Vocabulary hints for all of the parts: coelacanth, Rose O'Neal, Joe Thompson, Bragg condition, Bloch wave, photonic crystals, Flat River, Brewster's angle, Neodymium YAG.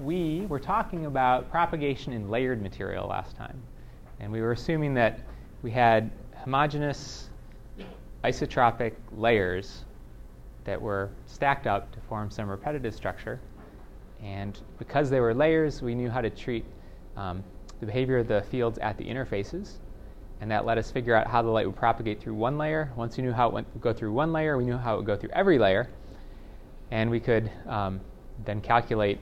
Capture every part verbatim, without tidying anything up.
we were talking about propagation in layered material last time. And we were assuming that we had homogeneous isotropic layers that were stacked up to form some repetitive structure. And because they were layers, we knew how to treat um, the behavior of the fields at the interfaces. And that let us figure out how the light would propagate through one layer. Once we knew how it went, would go through one layer, we knew how it would go through every layer. And we could um, then calculate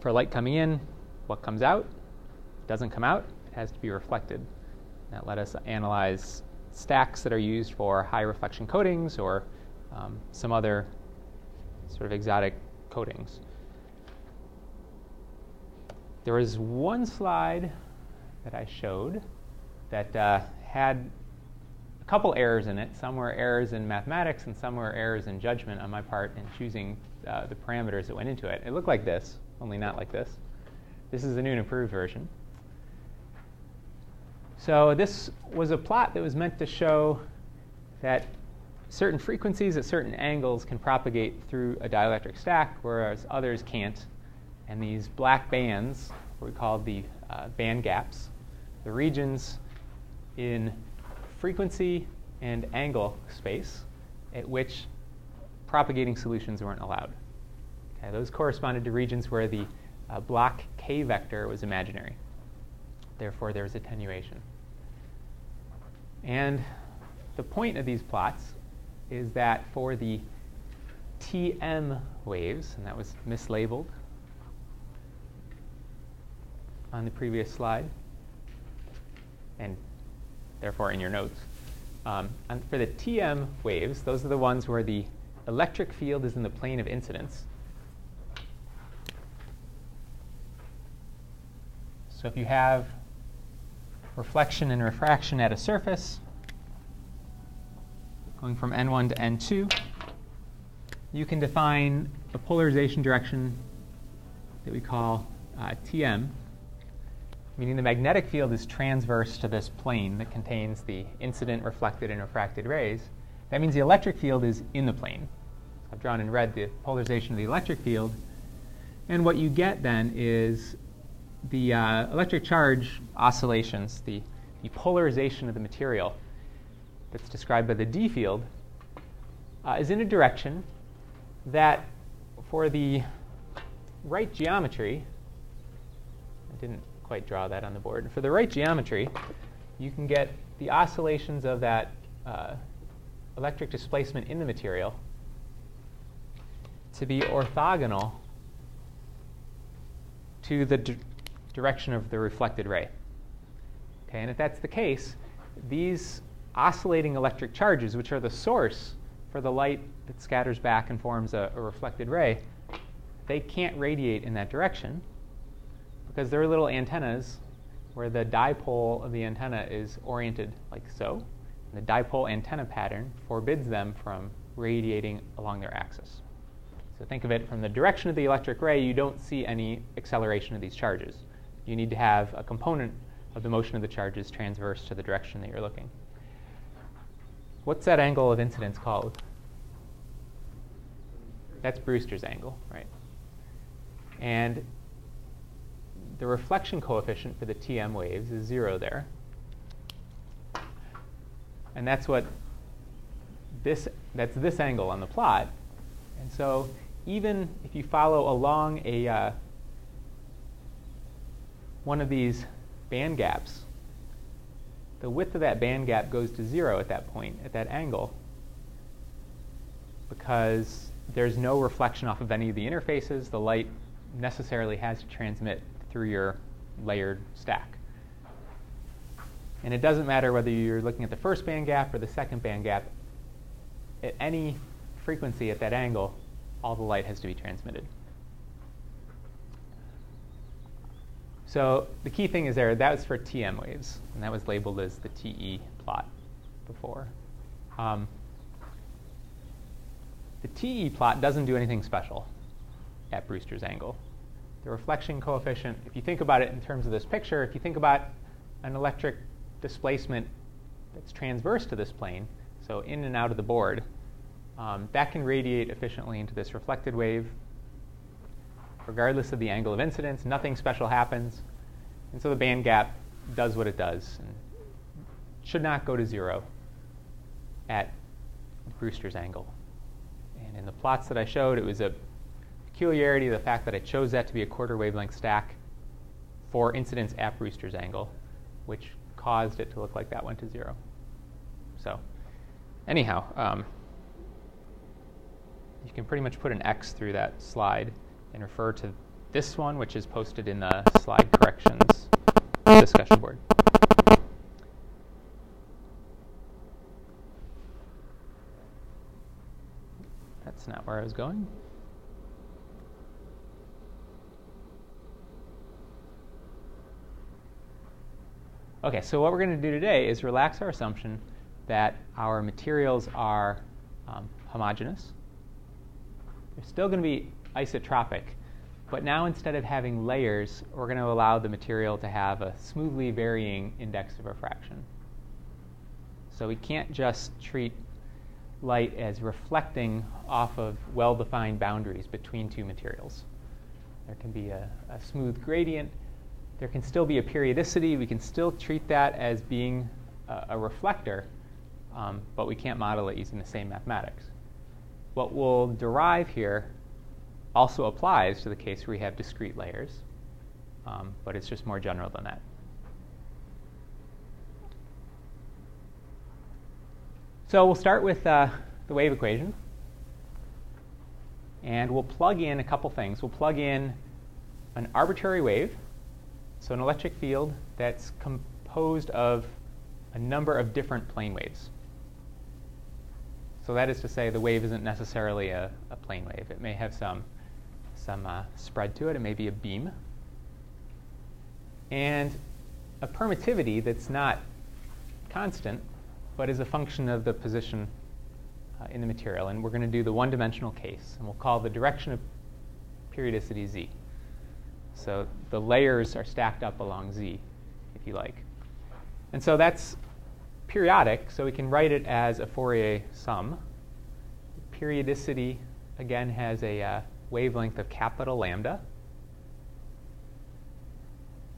for light coming in, what comes out. It doesn't come out, it has to be reflected. That let us analyze stacks that are used for high reflection coatings or um, some other sort of exotic coatings. There was one slide that I showed that uh, had a couple errors in it. Some were errors in mathematics, and some were errors in judgment on my part in choosing uh, the parameters that went into it. It looked like this, only not like this. This is the new and improved version. So this was a plot that was meant to show that certain frequencies at certain angles can propagate through a dielectric stack, whereas others can't. And these black bands, what we call the uh, band gaps, the regions in frequency and angle space at which propagating solutions weren't allowed. Okay, those corresponded to regions where the uh, Bloch K vector was imaginary. Therefore, there was attenuation. And the point of these plots is that for the T M waves, and that was mislabeled on the previous slide, and therefore in your notes, um, and for the T M waves, those are the ones where the electric field is in the plane of incidence. So if you have reflection and refraction at a surface, going from N one to N two, you can define a polarization direction that we call uh, T M, meaning the magnetic field is transverse to this plane that contains the incident, reflected, and refracted rays. That means the electric field is in the plane. I've drawn in red the polarization of the electric field. And what you get then is the uh, electric charge oscillations, the, the polarization of the material that's described by the D field, uh, is in a direction that for the right geometry, I didn't quite draw that on the board. For the right geometry, you can get the oscillations of that uh, electric displacement in the material to be orthogonal to the d- direction of the reflected ray. Okay, and if that's the case, these oscillating electric charges, which are the source for the light that scatters back and forms a, a reflected ray, they can't radiate in that direction because they're little antennas where the dipole of the antenna is oriented like so. And the dipole antenna pattern forbids them from radiating along their axis. So think of it from the direction of the electric ray, you don't see any acceleration of these charges. You need to have a component of the motion of the charges transverse to the direction that you're looking. What's that angle of incidence called? That's Brewster's angle, right? And the reflection coefficient for the T M waves is zero there. And that's what this, that's this angle on the plot. And so even if you follow along a uh, one of these band gaps, the width of that band gap goes to zero at that point, at that angle, because there's no reflection off of any of the interfaces. The light necessarily has to transmit through your layered stack. And it doesn't matter whether you're looking at the first band gap or the second band gap. At any frequency at that angle, all the light has to be transmitted. So the key thing is there, that was for T M waves, and that was labeled as the T E plot before. Um, the T E plot doesn't do anything special at Brewster's angle. The reflection coefficient, if you think about it in terms of this picture, if you think about an electric displacement that's transverse to this plane, so in and out of the board, um, that can radiate efficiently into this reflected wave. regardless of the angle of incidence. Nothing special happens. And so the band gap does what it does and should not go to zero at Brewster's angle. And in the plots that I showed, it was a peculiarity of the fact that I chose that to be a quarter wavelength stack for incidence at Brewster's angle, which caused it to look like that went to zero. So anyhow, um, you can pretty much put an X through that slide and refer to this one, which is posted in the slide corrections discussion board. That's not where I was going. Okay, so what we're going to do today is relax our assumption that our materials are um, homogeneous. They're still going to be isotropic, but now instead of having layers, we're going to allow the material to have a smoothly varying index of refraction. So we can't just treat light as reflecting off of well-defined boundaries between two materials. There can be a, a smooth gradient. There can still be a periodicity. We can still treat that as being a, a reflector, um, but we can't model it using the same mathematics. What we'll derive here also applies to the case where we have discrete layers, um, but it's just more general than that. So we'll start with uh, the wave equation, and we'll plug in a couple things. We'll plug in an arbitrary wave, so an electric field that's composed of a number of different plane waves. So that is to say the wave isn't necessarily a, a plane wave. It may have some, some uh, spread to it. It may be a beam. And a permittivity that's not constant, but is a function of the position uh, in the material. And we're going to do the one-dimensional case. And we'll call the direction of periodicity z. So the layers are stacked up along z, if you like. And so that's periodic, so we can write it as a Fourier sum. Periodicity, again, has a uh, wavelength of capital lambda.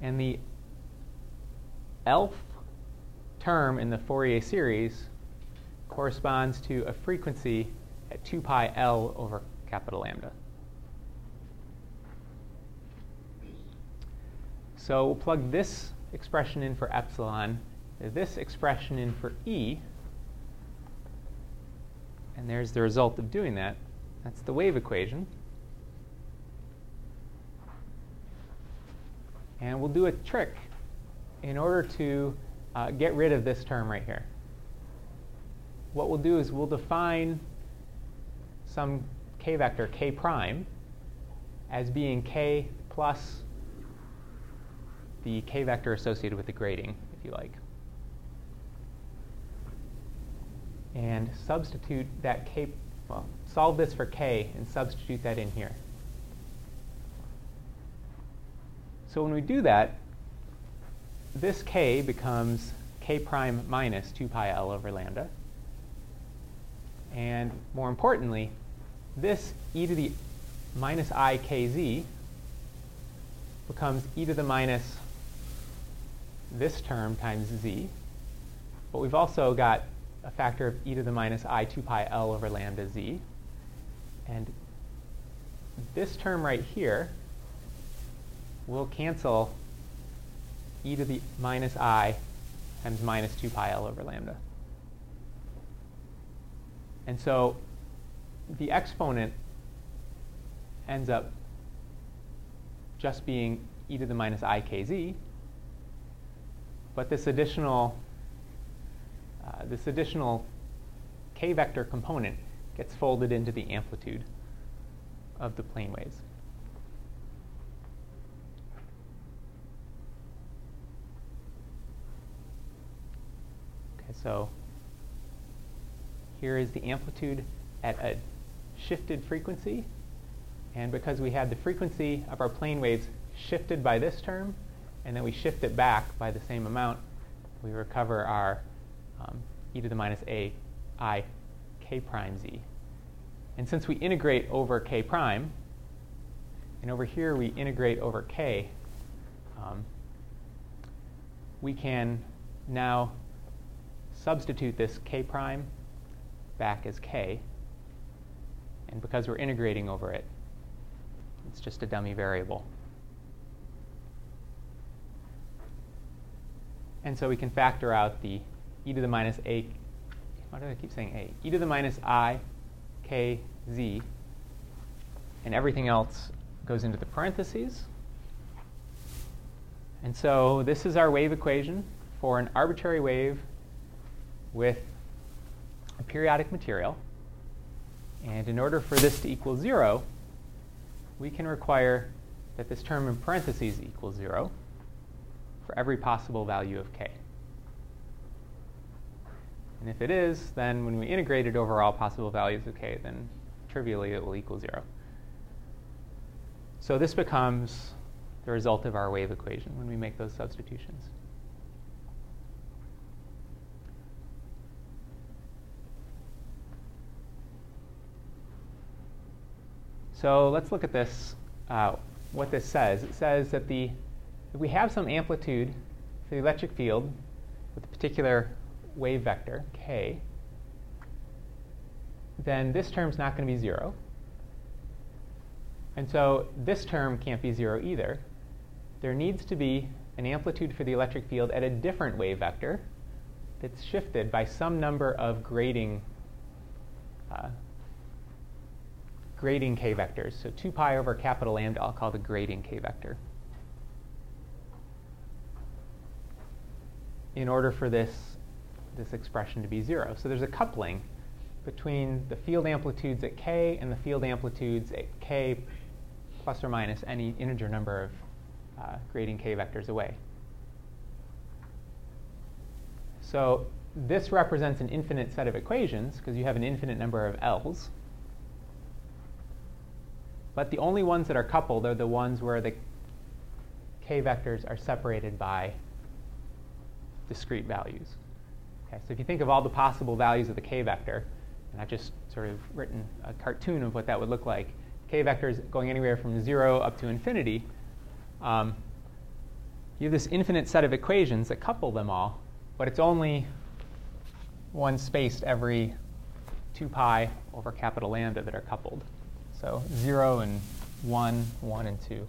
And the elf term in the Fourier series corresponds to a frequency at two pi L over capital lambda. So we'll plug this expression in for epsilon, this expression in for E, and there's the result of doing that. That's the wave equation. And we'll do a trick in order to uh, get rid of this term right here. What we'll do is we'll define some k vector, k prime, as being k plus the k vector associated with the grading, if you like, and substitute that k, well, solve this for k and substitute that in here. So when we do that, this k becomes k prime minus two pi L over lambda. And more importantly, this e to the minus I kz becomes e to the minus this term times z. But we've also got a factor of e to the minus I two pi L over lambda z. And this term right here will cancel e to the minus I times minus two pi L over lambda. And so the exponent ends up just being e to the minus I kz, but this additional Uh, this additional k-vector component gets folded into the amplitude of the plane waves. Okay, so here is the amplitude at a shifted frequency. And because we had the frequency of our plane waves shifted by this term, and then we shift it back by the same amount, we recover our Um, e to the minus a I k prime z. And since we integrate over k prime, and over here we integrate over k, um, we can now substitute this k prime back as k. And because we're integrating over it, it's just a dummy variable. And so we can factor out the e to the minus a, why do I keep saying a? e to the minus I k z. And everything else goes into the parentheses. And so this is our wave equation for an arbitrary wave with a periodic material. And in order for this to equal zero, we can require that this term in parentheses equals zero for every possible value of k. And if it is, then when we integrate it over all possible values of k, then trivially it will equal zero. So this becomes the result of our wave equation when we make those substitutions. So let's look at this, uh, what this says. It says that the, if we have some amplitude for the electric field with a particular wave vector, k, then this term's not going to be zero. And so this term can't be zero either. There needs to be an amplitude for the electric field at a different wave vector that's shifted by some number of grading, uh, grading k vectors. So two pi over capital lambda I'll call the grading k vector, in order for this, this expression to be zero. So there's a coupling between the field amplitudes at k and the field amplitudes at k plus or minus any integer number of uh, grading k vectors away. So this represents an infinite set of equations because you have an infinite number of L's. But the only ones that are coupled are the ones where the k vectors are separated by discrete values. Okay, so if you think of all the possible values of the k vector, and I've just sort of written a cartoon of what that would look like, k vectors going anywhere from zero up to infinity, um, you have this infinite set of equations that couple them all, but it's only one spaced every two pi over capital lambda that are coupled. So zero and one, one and two.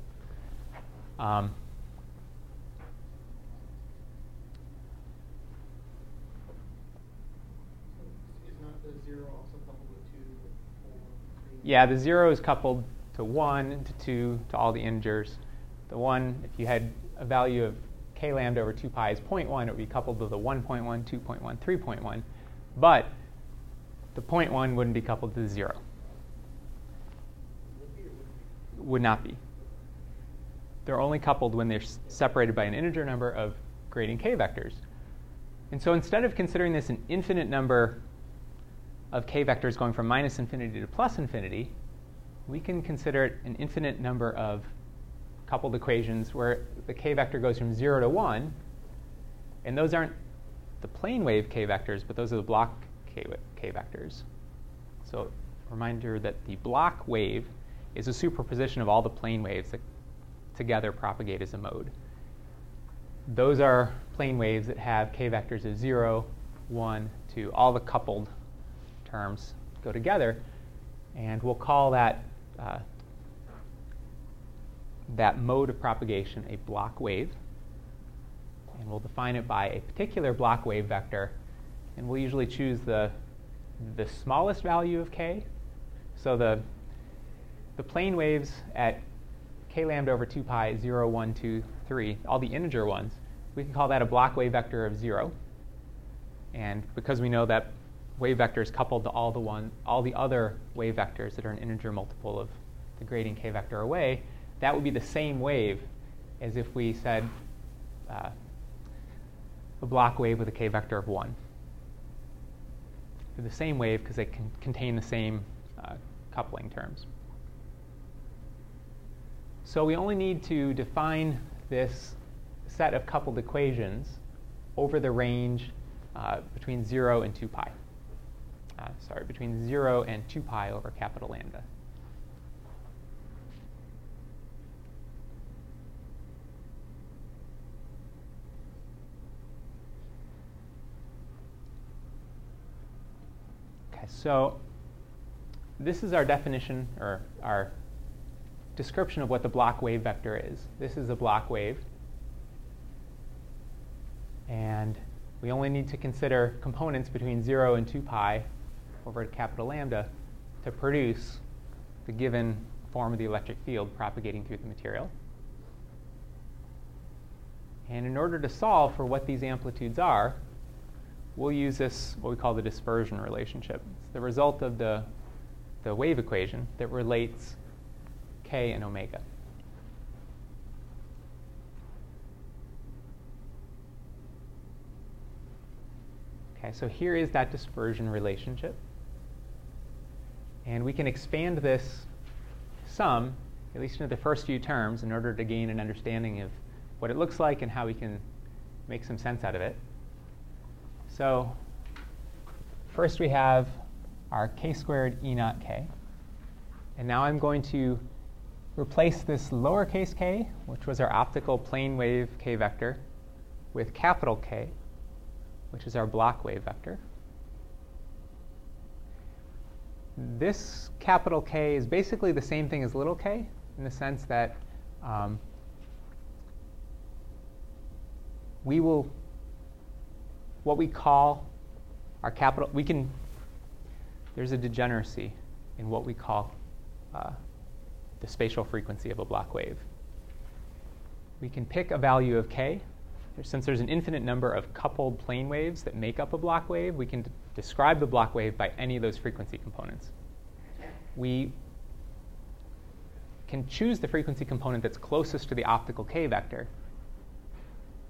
Um, Yeah, the zero is coupled to one, to two, to all the integers. The one, if you had a value of k lambda over two pi is zero point one, it would be coupled to the one point one, two point one, three point one. But the zero point one wouldn't be coupled to the zero. Would not be. They're only coupled when they're separated by an integer number of grading k vectors. And so instead of considering this an infinite number of k vectors going from minus infinity to plus infinity, we can consider it an infinite number of coupled equations where the k vector goes from zero to one. And those aren't the plane wave k vectors, but those are the Bloch k, k vectors. So reminder that the Bloch wave is a superposition of all the plane waves that together propagate as a mode. Those are plane waves that have k vectors of zero, one, two, all the coupled terms go together, and we'll call that uh, that mode of propagation a Bloch wave, and we'll define it by a particular Bloch wave vector, and we'll usually choose the the smallest value of k. So the the plane waves at k lambda over two pi, zero, one, two, three, all the integer ones, we can call that a Bloch wave vector of zero, and because we know that wave vector is coupled to all the one, all the other wave vectors that are an integer multiple of the grading k vector away, that would be the same wave as if we said uh, a Bloch wave with a k vector of one. They're the same wave because they can contain the same uh, coupling terms. So we only need to define this set of coupled equations over the range uh, between zero and two pi. Uh, sorry, between zero and two pi over capital lambda. so this is our definition, or our description of what the Bloch wave vector is. This is a Bloch wave. And we only need to consider components between zero and two pi over capital lambda to produce the given form of the electric field propagating through the material. And in order to solve for what these amplitudes are, we'll use this, what we call the dispersion relationship. It's the result of the, the wave equation that relates k and omega. Okay, so here is that dispersion relationship. And we can expand this sum, at least into the first few terms, in order to gain an understanding of what it looks like and how we can make some sense out of it. So first we have our k squared e naught k. And now I'm going to replace this lowercase k, which was our optical plane wave k vector, with capital K, which is our Bloch wave vector. This capital K is basically the same thing as little k, in the sense that um, we will, what we call our capital, we can, there's a degeneracy in what we call uh, the spatial frequency of a Bloch wave. We can pick a value of k. Since there's an infinite number of coupled plane waves that make up a Bloch wave, we can d- describe the Bloch wave by any of those frequency components. We can choose the frequency component that's closest to the optical k vector,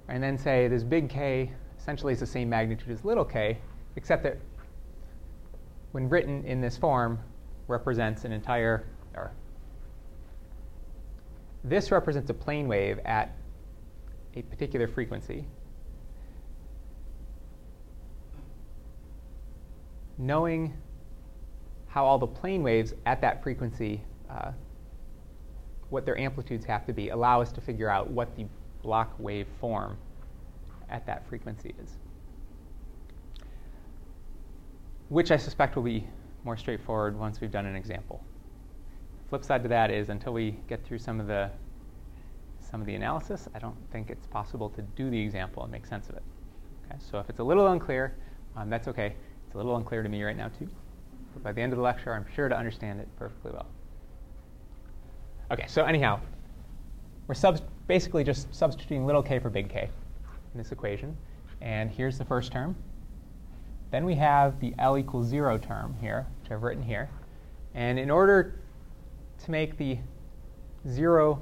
and then say this big K essentially is the same magnitude as little k, except that when written in this form, represents an entire, or this represents a plane wave at a particular frequency. Knowing how all the plane waves at that frequency, uh, what their amplitudes have to be, allow us to figure out what the Bloch wave form at that frequency is, which I suspect will be more straightforward once we've done an example. The flip side to that is, until we get through some of the some of the analysis, I don't think it's possible to do the example and make sense of it. Okay, so if it's a little unclear, um, that's okay. It's a little unclear to me right now too. But by the end of the lecture, I'm sure to understand it perfectly well. Okay, so anyhow, we're subs- basically just substituting little k for big K in this equation. And here's the first term. Then we have the L equals zero term here, which I've written here. And in order to make the zero,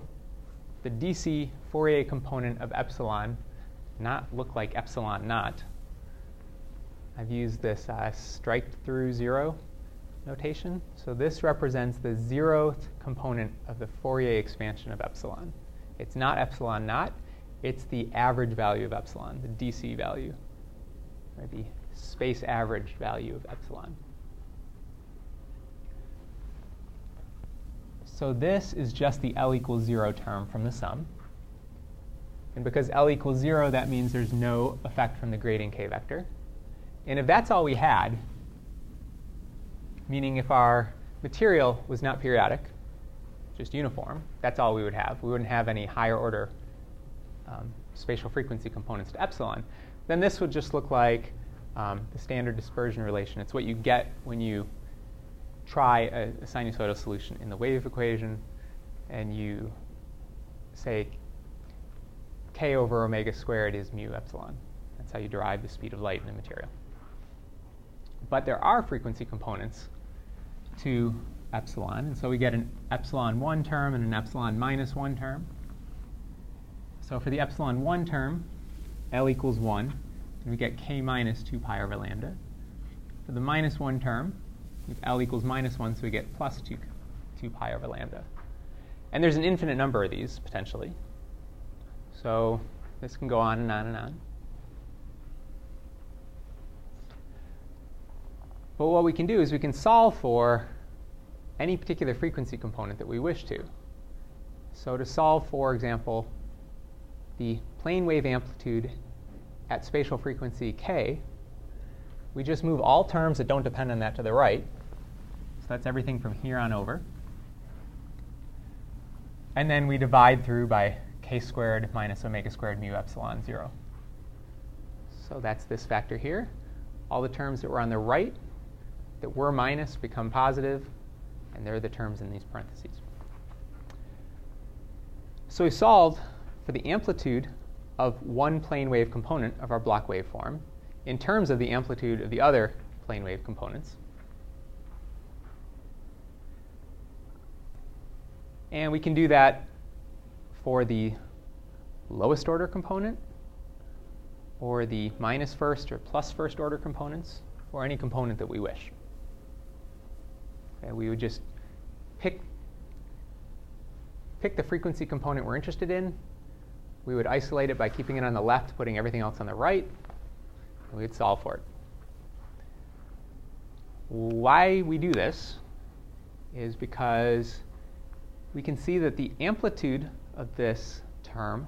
the D C Fourier component of epsilon not look like epsilon naught, I've used this uh, strike through zero notation. So this represents the zeroth component of the Fourier expansion of epsilon. It's not epsilon naught. It's the average value of epsilon, the D C value, or the space average value of epsilon. So this is just the L equals zero term from the sum. And because L equals zero, that means there's no effect from the gradient K vector. And if that's all we had, meaning if our material was not periodic, just uniform, that's all we would have. We wouldn't have any higher order um, spatial frequency components to epsilon. Then this would just look like um, the standard dispersion relation. It's what you get when you try a, a sinusoidal solution in the wave equation, and you say k over omega squared is mu epsilon. That's how you derive the speed of light in a material. But there are frequency components to epsilon, and so we get an epsilon one term and an epsilon minus one term. So for the epsilon one term, L equals one, and we get k minus two pi over lambda. For the minus one term, L equals minus one, so we get plus two, two pi over lambda. And there's an infinite number of these, potentially. So this can go on and on and on. But what we can do is we can solve for any particular frequency component that we wish to. So to solve, for example, the plane wave amplitude at spatial frequency k, We just move all terms that don't depend on that to the right. So that's everything from here on over. And then we divide through by k squared minus omega squared mu epsilon zero. So that's this factor here. All the terms that were on the right that were minus become positive, and they're the terms in these parentheses. So we solved for the amplitude of one plane wave component of our Bloch waveform in terms of the amplitude of the other plane wave components. And we can do that for the lowest order component, or the minus first or plus first order components, or any component that we wish. Okay, we would just pick, pick the frequency component we're interested in. We would isolate it by keeping it on the left, putting everything else on the right, and we would solve for it. Why we do this is because we can see that the amplitude of this term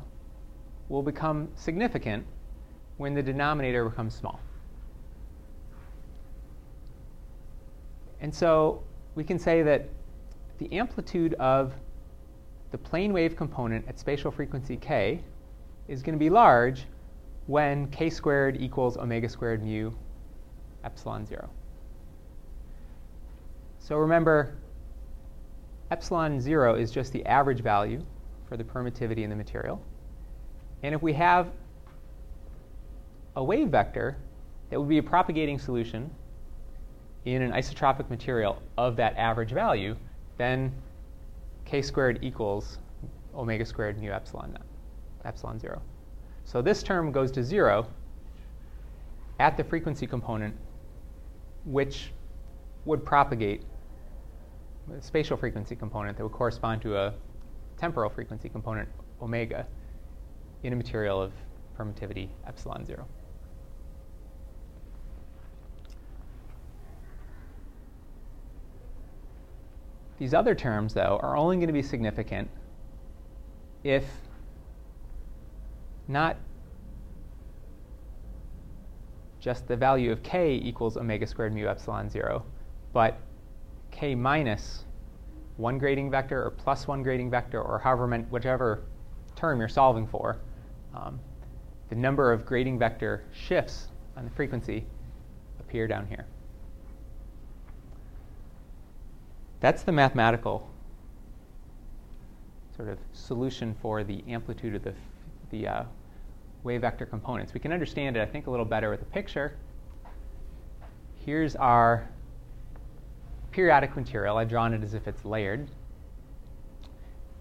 will become significant when the denominator becomes small. And so we can say that the amplitude of the plane wave component at spatial frequency k is going to be large when k squared equals omega squared mu epsilon zero. So remember, epsilon zero is just the average value for the permittivity in the material. And if we have a wave vector, that would be a propagating solution in an isotropic material of that average value, then k squared equals omega squared mu epsilon naught, epsilon zero. So this term goes to zero at the frequency component, which would propagate a spatial frequency component that would correspond to a temporal frequency component, omega, in a material of permittivity epsilon zero. These other terms, though, are only going to be significant if not just the value of k equals omega squared mu epsilon zero, but k minus one grading vector or plus one grading vector, or however many, whichever term you're solving for. Um, the number of grading vector shifts on the frequency appear down here. That's the mathematical sort of solution for the amplitude of the, the uh, wave vector components. We can understand it, I think, a little better with a picture. Here's our periodic material. I've drawn it as if it's layered.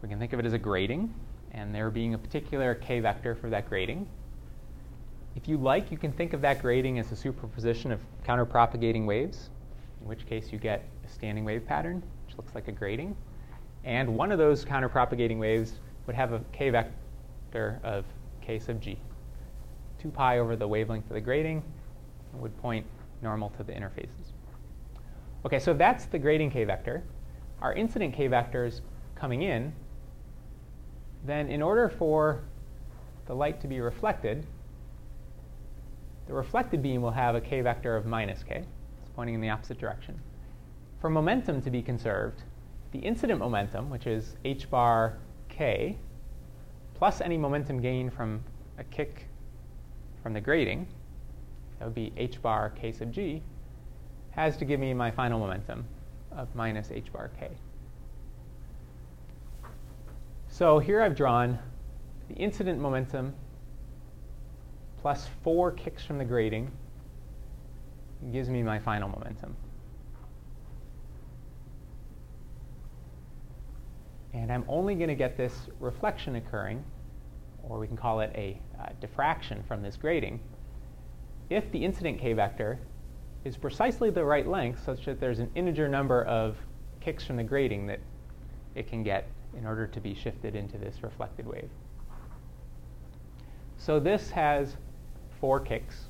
We can think of it as a grating, and there being a particular k vector for that grating. If you like, you can think of that grating as a superposition of counterpropagating waves, in which case you get a standing wave pattern, which looks like a grating. And one of those counterpropagating waves would have a k vector of k sub g. two pi over the wavelength of the grating would point normal to the interfaces. OK, so that's the grating k vector. Our incident k vectors coming in, then in order for the light to be reflected, the reflected beam will have a k vector of minus k. Pointing in the opposite direction. For momentum to be conserved, the incident momentum, which is h bar k, plus any momentum gain from a kick from the grating, that would be h bar k sub g, has to give me my final momentum of minus h bar k. So here I've drawn the incident momentum plus four kicks from the grating gives me my final momentum. And I'm only going to get this reflection occurring, or we can call it a uh, diffraction from this grating, if the incident k vector is precisely the right length such that there's an integer number of kicks from the grating that it can get in order to be shifted into this reflected wave. So this has four kicks.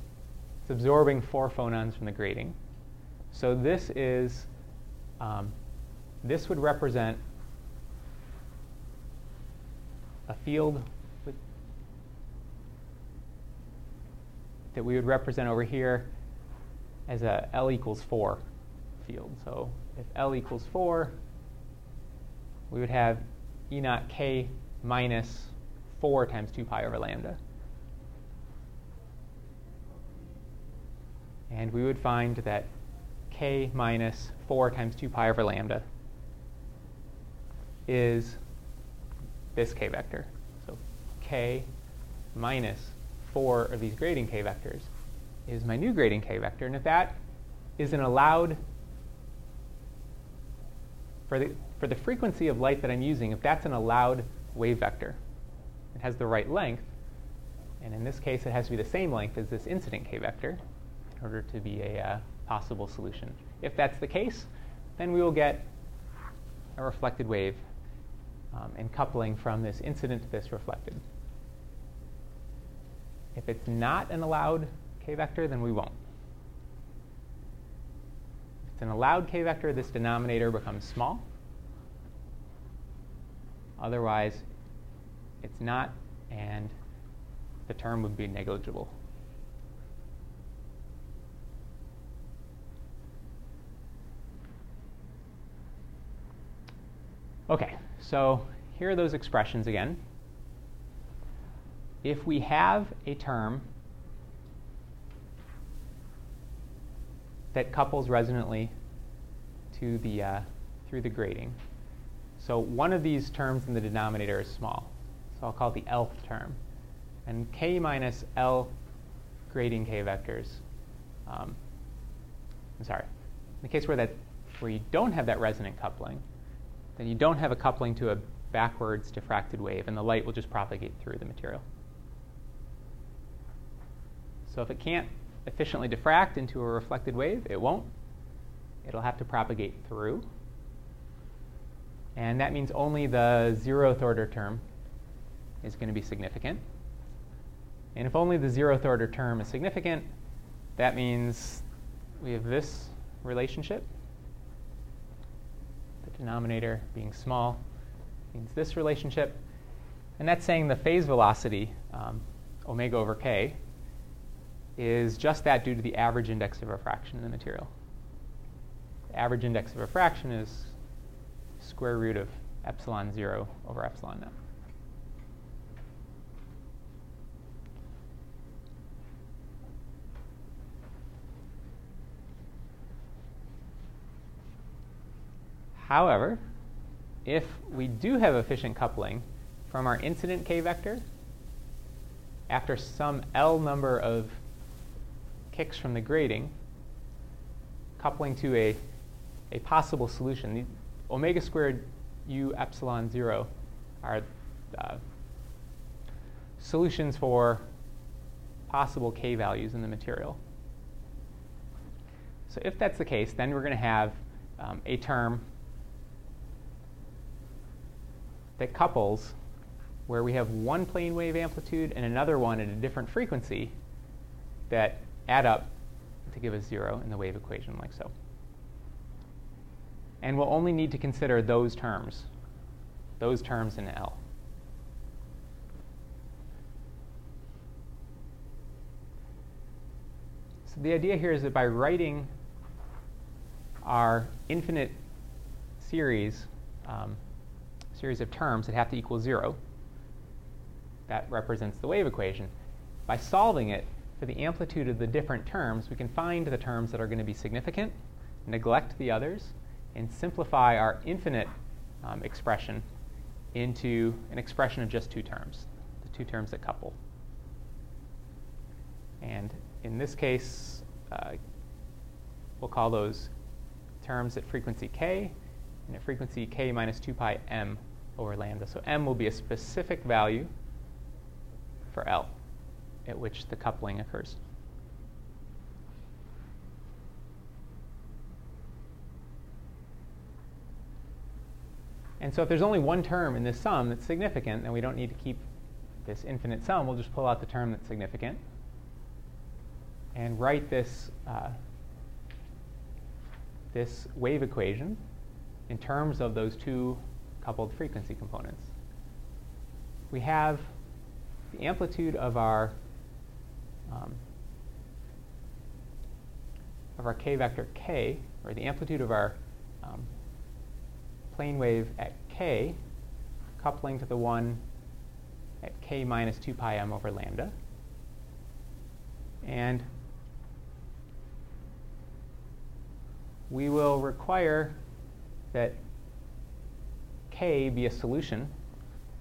It's absorbing four phonons from the grating. So this is, um, this would represent a field with that we would represent over here as a L equals four field. So if L equals four, we would have E naught K minus four times two pi over lambda. And we would find that K minus four times two pi over lambda is this K vector. So K minus four of these gradient K vectors is my new gradient K vector. And if that is an allowed, for the, for the frequency of light that I'm using, if that's an allowed wave vector, it has the right length. And in this case, it has to be the same length as this incident K vector in order to be a uh, possible solution. If that's the case, then we will get a reflected wave um, and coupling from this incident to this reflected. If it's not an allowed K vector, then we won't. If it's an allowed K vector, this denominator becomes small. Otherwise, it's not, and the term would be negligible. Okay, so here are those expressions again. If we have a term that couples resonantly to the uh, through the grating, so one of these terms in the denominator is small, so I'll call it the L term, and K minus L grading K vectors. Um, I'm sorry. In the case where that where you don't have that resonant coupling, then you don't have a coupling to a backwards diffracted wave, and the light will just propagate through the material. So if it can't efficiently diffract into a reflected wave, it won't. It'll have to propagate through. And that means only the zeroth order term is going to be significant. And if only the zeroth order term is significant, that means we have this relationship. The denominator being small means this relationship. And that's saying the phase velocity, um, omega over k, is just that due to the average index of refraction in the material. The average index of refraction is square root of epsilon zero over epsilon naught. However, if we do have efficient coupling from our incident K vector after some L number of kicks from the grating, coupling to a, a possible solution, the omega squared u epsilon zero are uh, solutions for possible K values in the material. So if that's the case, then we're going to have um, a term that couples where we have one plane wave amplitude and another one at a different frequency that add up to give us zero in the wave equation, like so. And we'll only need to consider those terms, those terms in L. So the idea here is that by writing our infinite series, um, series of terms that have to equal zero, that represents the wave equation. By solving it for the amplitude of the different terms, we can find the terms that are going to be significant, neglect the others, and simplify our infinite um, expression into an expression of just two terms, the two terms that couple. And in this case, uh, we'll call those terms at frequency k and at frequency k minus two pi m over lambda. So m will be a specific value for L at which the coupling occurs. And so if there's only one term in this sum that's significant, then we don't need to keep this infinite sum. We'll just pull out the term that's significant and write this, uh, this wave equation in terms of those two coupled frequency components. We have the amplitude of our, um, of our k vector k, or the amplitude of our um, plane wave at k, coupling to the one at k minus two pi m over lambda. And we will require that k be a solution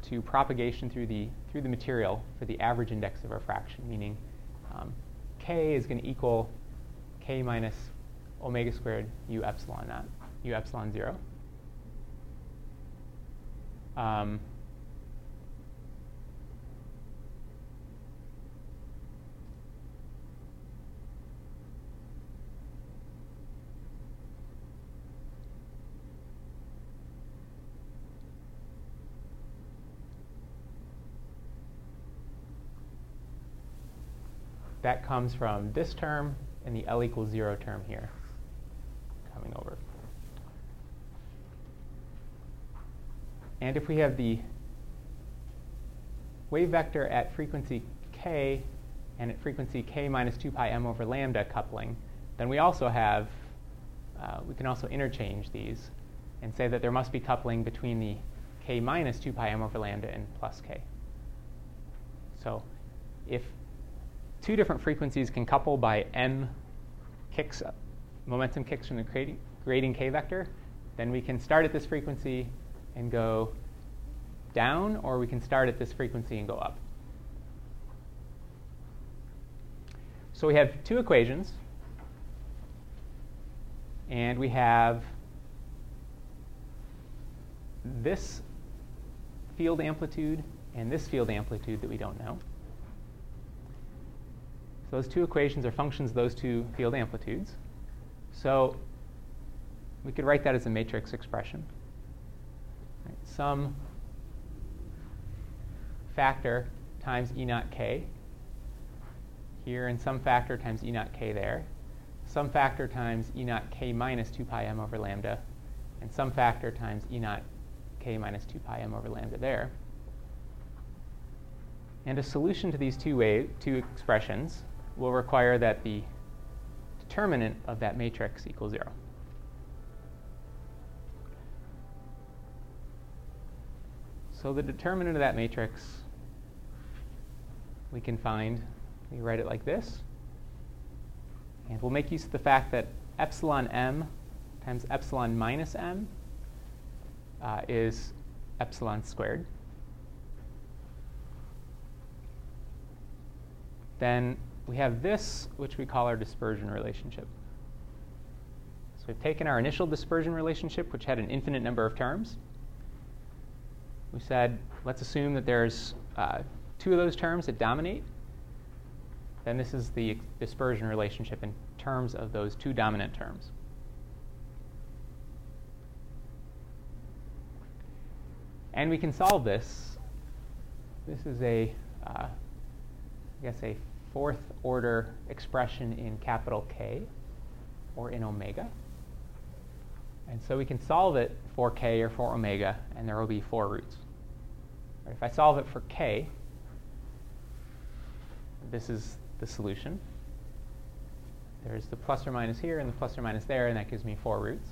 to propagation through the through the material for the average index of our fraction, meaning um, k is going to equal k minus omega squared u epsilon naught, u epsilon zero. Um, That comes from this term and the L equals zero term here coming over. And if we have the wave vector at frequency k and at frequency k minus two pi m over lambda coupling, then we also have, uh, we can also interchange these and say that there must be coupling between the k minus two pi m over lambda and plus k. So if two different frequencies can couple by m kicks, momentum kicks from the grading k vector, then we can start at this frequency and go down, or we can start at this frequency and go up. So we have two equations, and we have this field amplitude and this field amplitude that we don't know. Those two equations are functions of those two field amplitudes. So we could write that as a matrix expression. Right, some factor times E naught k here, and some factor times E naught k there, some factor times E naught k minus two pi m over lambda, and some factor times E naught k minus two pi m over lambda there. And a solution to these two, wave, two expressions will require that the determinant of that matrix equals zero. So the determinant of that matrix we can find, we write it like this. And we'll make use of the fact that epsilon m times epsilon minus m uh, is epsilon squared. Then we have this, which we call our dispersion relationship. So we've taken our initial dispersion relationship, which had an infinite number of terms. We said, let's assume that there's uh, two of those terms that dominate. Then this is the dispersion relationship in terms of those two dominant terms. And we can solve this. This is a, uh, I guess, a fourth order expression in capital K or in omega. And so we can solve it for k or for omega, and there will be four roots. Right, if I solve it for k, this is the solution. There's the plus or minus here and the plus or minus there, and that gives me four roots.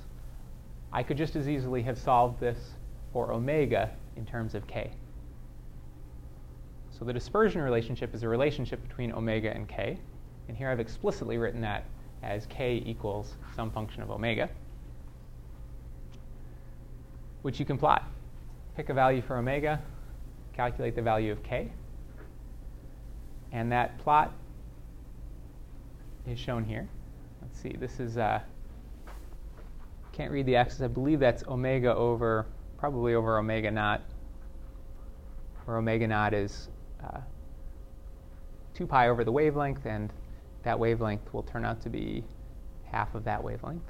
I could just as easily have solved this for omega in terms of k. So the dispersion relationship is a relationship between omega and k. And here I've explicitly written that as k equals some function of omega, which you can plot. Pick a value for omega, calculate the value of k, and that plot is shown here. Let's see, this is, uh, can't read the axis, I believe that's omega over, probably over omega naught, where omega naught is uh, two pi over the wavelength, and that wavelength will turn out to be half of that wavelength.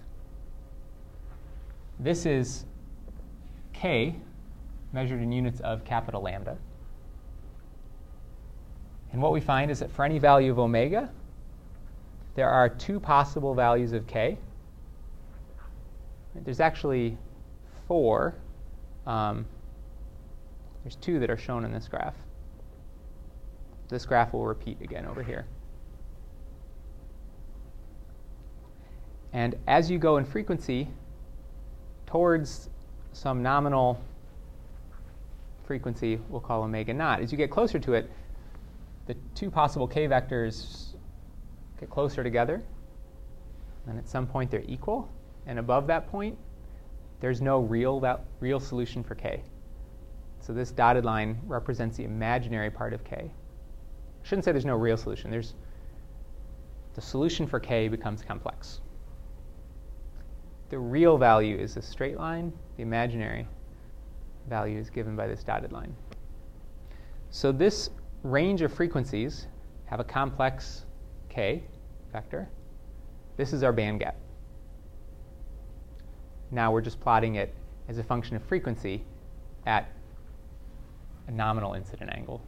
This is k measured in units of capital lambda. And what we find is that for any value of omega, there are two possible values of k. There's actually four. Um, there's two that are shown in this graph. This graph will repeat again over here. And as you go in frequency towards some nominal frequency we'll call omega naught, as you get closer to it, the two possible k vectors get closer together. And at some point, they're equal. And above that point, there's no real, that real solution for k. So this dotted line represents the imaginary part of k. I shouldn't say there's no real solution. There's the solution for k becomes complex. The real value is the straight line. The imaginary value is given by this dotted line. So this range of frequencies have a complex k vector. This is our band gap. Now we're just plotting it as a function of frequency at a nominal incident angle.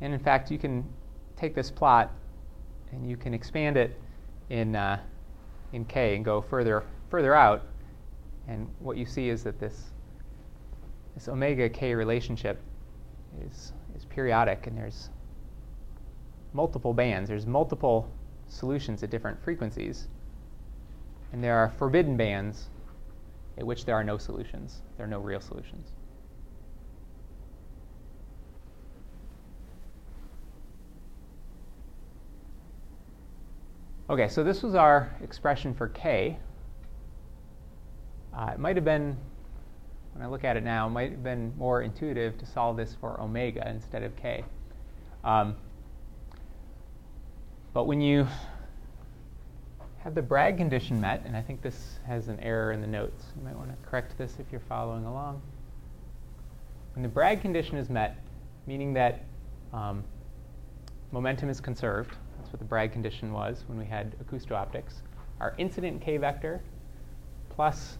And in fact, you can take this plot and you can expand it in uh, in k and go further further out. And what you see is that this This omega k relationship is, is periodic, and there's multiple bands. There's multiple solutions at different frequencies. And there are forbidden bands at which there are no solutions. There are no real solutions. OK, so this was our expression for k. Uh, it might have been, when I look at it now, it might have been more intuitive to solve this for omega instead of k. Um, but when you have the Bragg condition met, and I think this has an error in the notes. You might want to correct this if you're following along. When the Bragg condition is met, meaning that um, momentum is conserved, that's what the Bragg condition was when we had acousto-optics, our incident k vector plus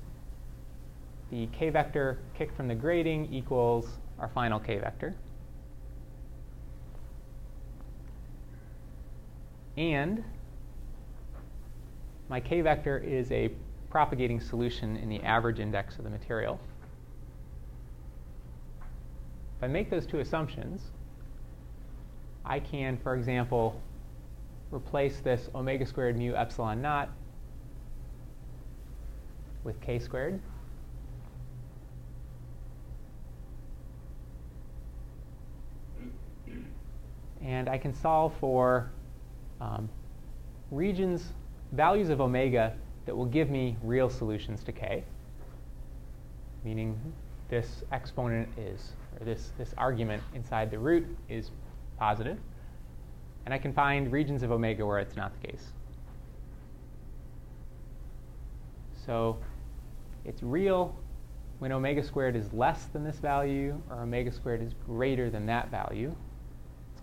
the k vector kicked from the grating equals our final k vector. And my k vector is a propagating solution in the average index of the material. If I make those two assumptions, I can, for example, replace this omega squared mu epsilon naught with k squared. And I can solve for um, regions, values of omega that will give me real solutions to k, meaning this exponent is, or this, this argument inside the root is positive. And I can find regions of omega where it's not the case. So it's real when omega squared is less than this value, or omega squared is greater than that value.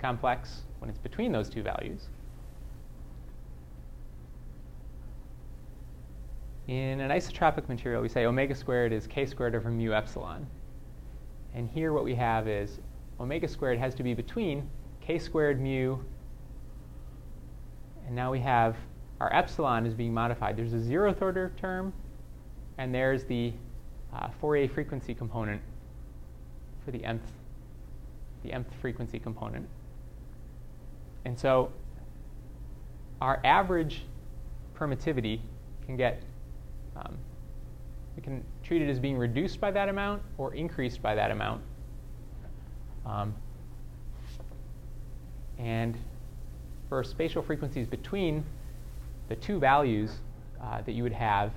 Complex when it's between those two values. In an isotropic material, we say omega squared is k squared over mu epsilon. And here what we have is omega squared has to be between k squared mu, and now we have our epsilon is being modified. There's a zeroth order term, and there's the uh, Fourier frequency component for the nth, the nth frequency component. And so our average permittivity can get, um, we can treat it as being reduced by that amount or increased by that amount. Um, and for spatial frequencies between the two values uh, that you would have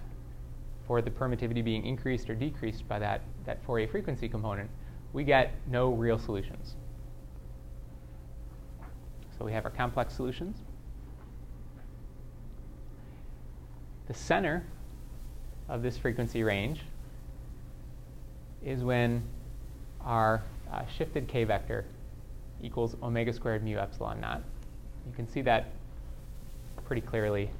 for the permittivity being increased or decreased by that, that Fourier frequency component, we get no real solutions. So we have our complex solutions. The center of this frequency range is when our uh, shifted k vector equals omega squared mu epsilon naught. You can see that pretty clearly.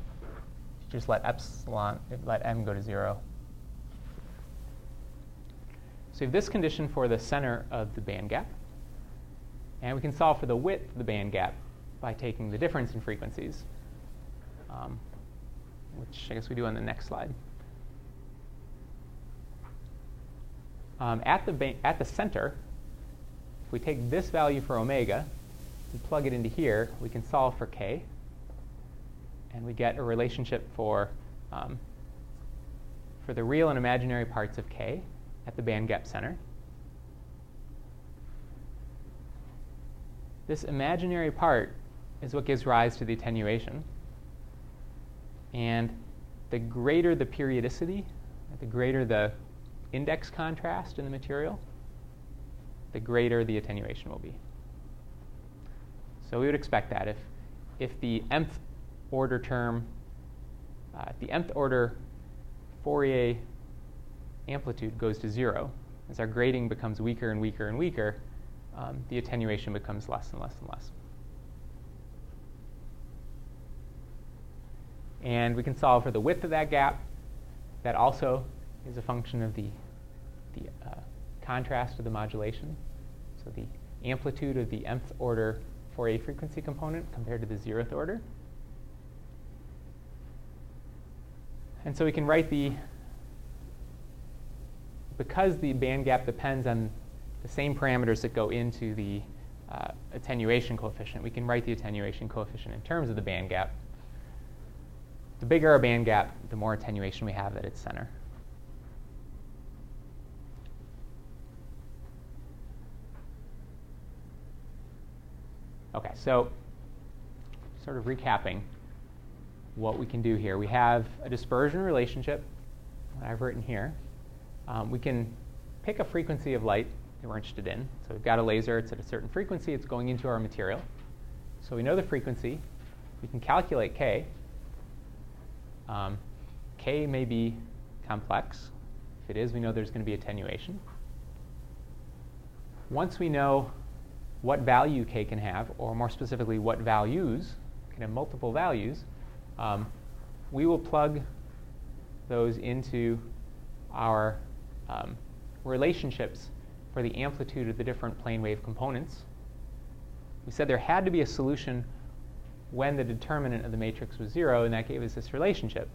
Just let epsilon, let m go to zero. So we have this condition for the center of the band gap. And we can solve for the width of the band gap by taking the difference in frequencies, um, which I guess we do on the next slide. Um, at the ba- at the center, we take this value for omega and plug it into here, we can solve for k, and we get a relationship for um, for the real and imaginary parts of k at the band gap center. This imaginary part is what gives rise to the attenuation. And the greater the periodicity, the greater the index contrast in the material, the greater the attenuation will be. So we would expect that if, if the mth order term, uh, if the mth order Fourier amplitude goes to zero, as our grading becomes weaker and weaker and weaker, um, the attenuation becomes less and less and less. And we can solve for the width of that gap. That also is a function of the, the uh, contrast of the modulation. So the amplitude of the mth order Fourier frequency component compared to the zeroth order. And so we can write the, because the band gap depends on the same parameters that go into the uh, attenuation coefficient, we can write the attenuation coefficient in terms of the band gap. The bigger our band gap, the more attenuation we have at its center. Okay, so sort of recapping what we can do here. We have a dispersion relationship that I've written here. Um, we can pick a frequency of light that we're interested in. So we've got a laser. It's at a certain frequency. It's going into our material. So we know the frequency. We can calculate k. Um, k may be complex. If it is, we know there's going to be attenuation. Once we know what value k can have, or more specifically, what values, it can have multiple values, um, we will plug those into our um, relationships for the amplitude of the different plane wave components. We said there had to be a solution when the determinant of the matrix was zero, and that gave us this relationship.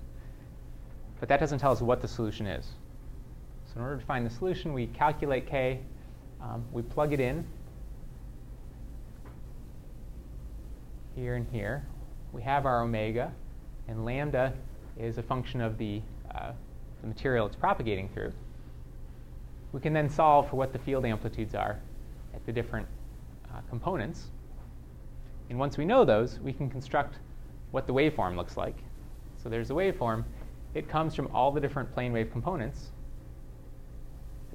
But that doesn't tell us what the solution is. So in order to find the solution, we calculate k, um, we plug it in here and here. We have our omega, and lambda is a function of the, uh, the material it's propagating through. We can then solve for what the field amplitudes are at the different uh, components. And once we know those, we can construct what the waveform looks like. So there's the waveform. It comes from all the different plane wave components,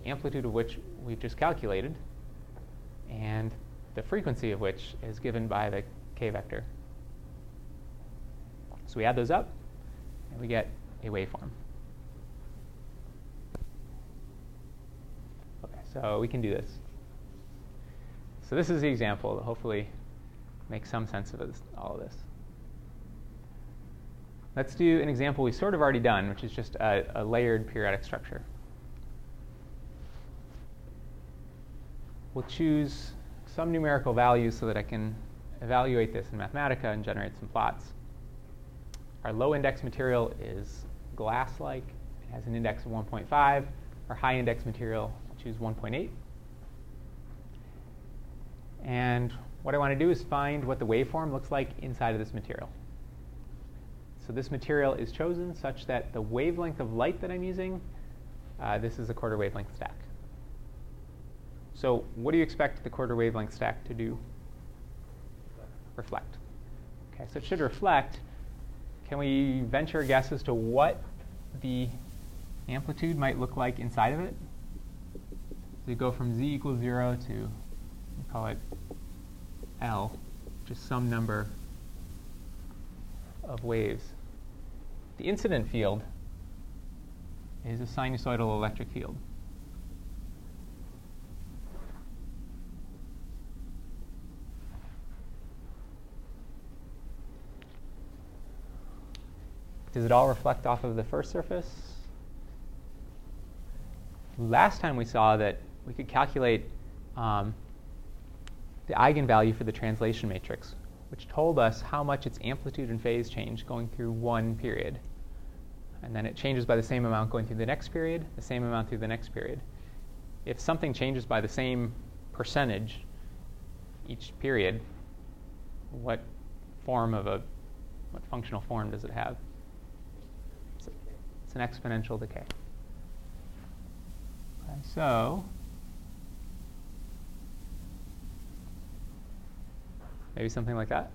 the amplitude of which we've just calculated, and the frequency of which is given by the k vector. So we add those up, and we get a waveform. Okay, so we can do this. So this is the example that hopefully make some sense of this, all of this. Let's do an example we've sort of already done, which is just a, a layered periodic structure. We'll choose some numerical value so that I can evaluate this in Mathematica and generate some plots. Our low index material is glass-like. It has an index of one point five. Our high index material, we'll choose one point eight. And what I want to do is find what the waveform looks like inside of this material. So this material is chosen such that the wavelength of light that I'm using, uh, this is a quarter wavelength stack. So what do you expect the quarter wavelength stack to do? Reflect. Okay, so it should reflect. Can we venture a guess as to what the amplitude might look like inside of it? So you go from z equals zero to, we call it L, just some number of waves. The incident field is a sinusoidal electric field. Does it all reflect off of the first surface? Last time we saw that we could calculate um, the eigenvalue for the translation matrix, which told us how much its amplitude and phase change going through one period. And then it changes by the same amount going through the next period, the same amount through the next period. If something changes by the same percentage, each period, what form of a, what functional form does it have? It's, a, it's an exponential decay. Okay, so maybe something like that.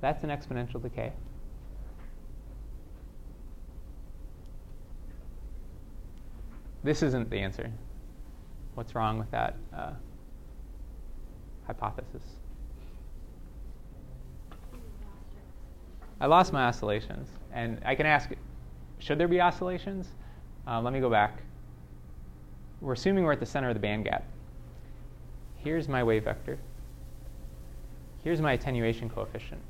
That's an exponential decay. This isn't the answer. What's wrong with that uh, hypothesis? I lost my oscillations. And I can ask, should there be oscillations? Uh, let me go back. We're assuming we're at the center of the band gap. Here's my wave vector. Here's my attenuation coefficient.